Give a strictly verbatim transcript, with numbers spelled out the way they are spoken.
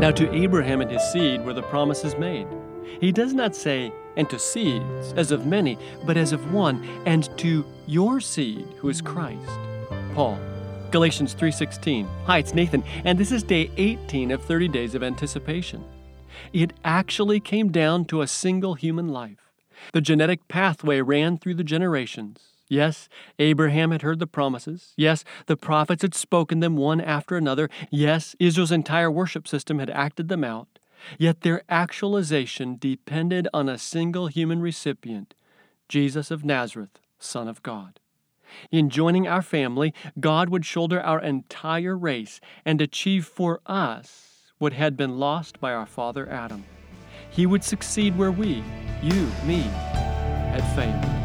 Now to Abraham and his seed were the promises made. He does not say, and to seeds, as of many, but as of one, and to your seed, who is Christ. Paul, Galatians three sixteen. Hi, it's Nathan, and this is day eighteen of thirty Days of Anticipation. It actually came down to a single human life. The genetic pathway ran through the generations. Yes, Abraham had heard the promises. Yes, the prophets had spoken them one after another. Yes, Israel's entire worship system had acted them out. Yet their actualization depended on a single human recipient, Jesus of Nazareth, Son of God. In joining our family, God would shoulder our entire race and achieve for us what had been lost by our father Adam. He would succeed where we, you, me, had failed.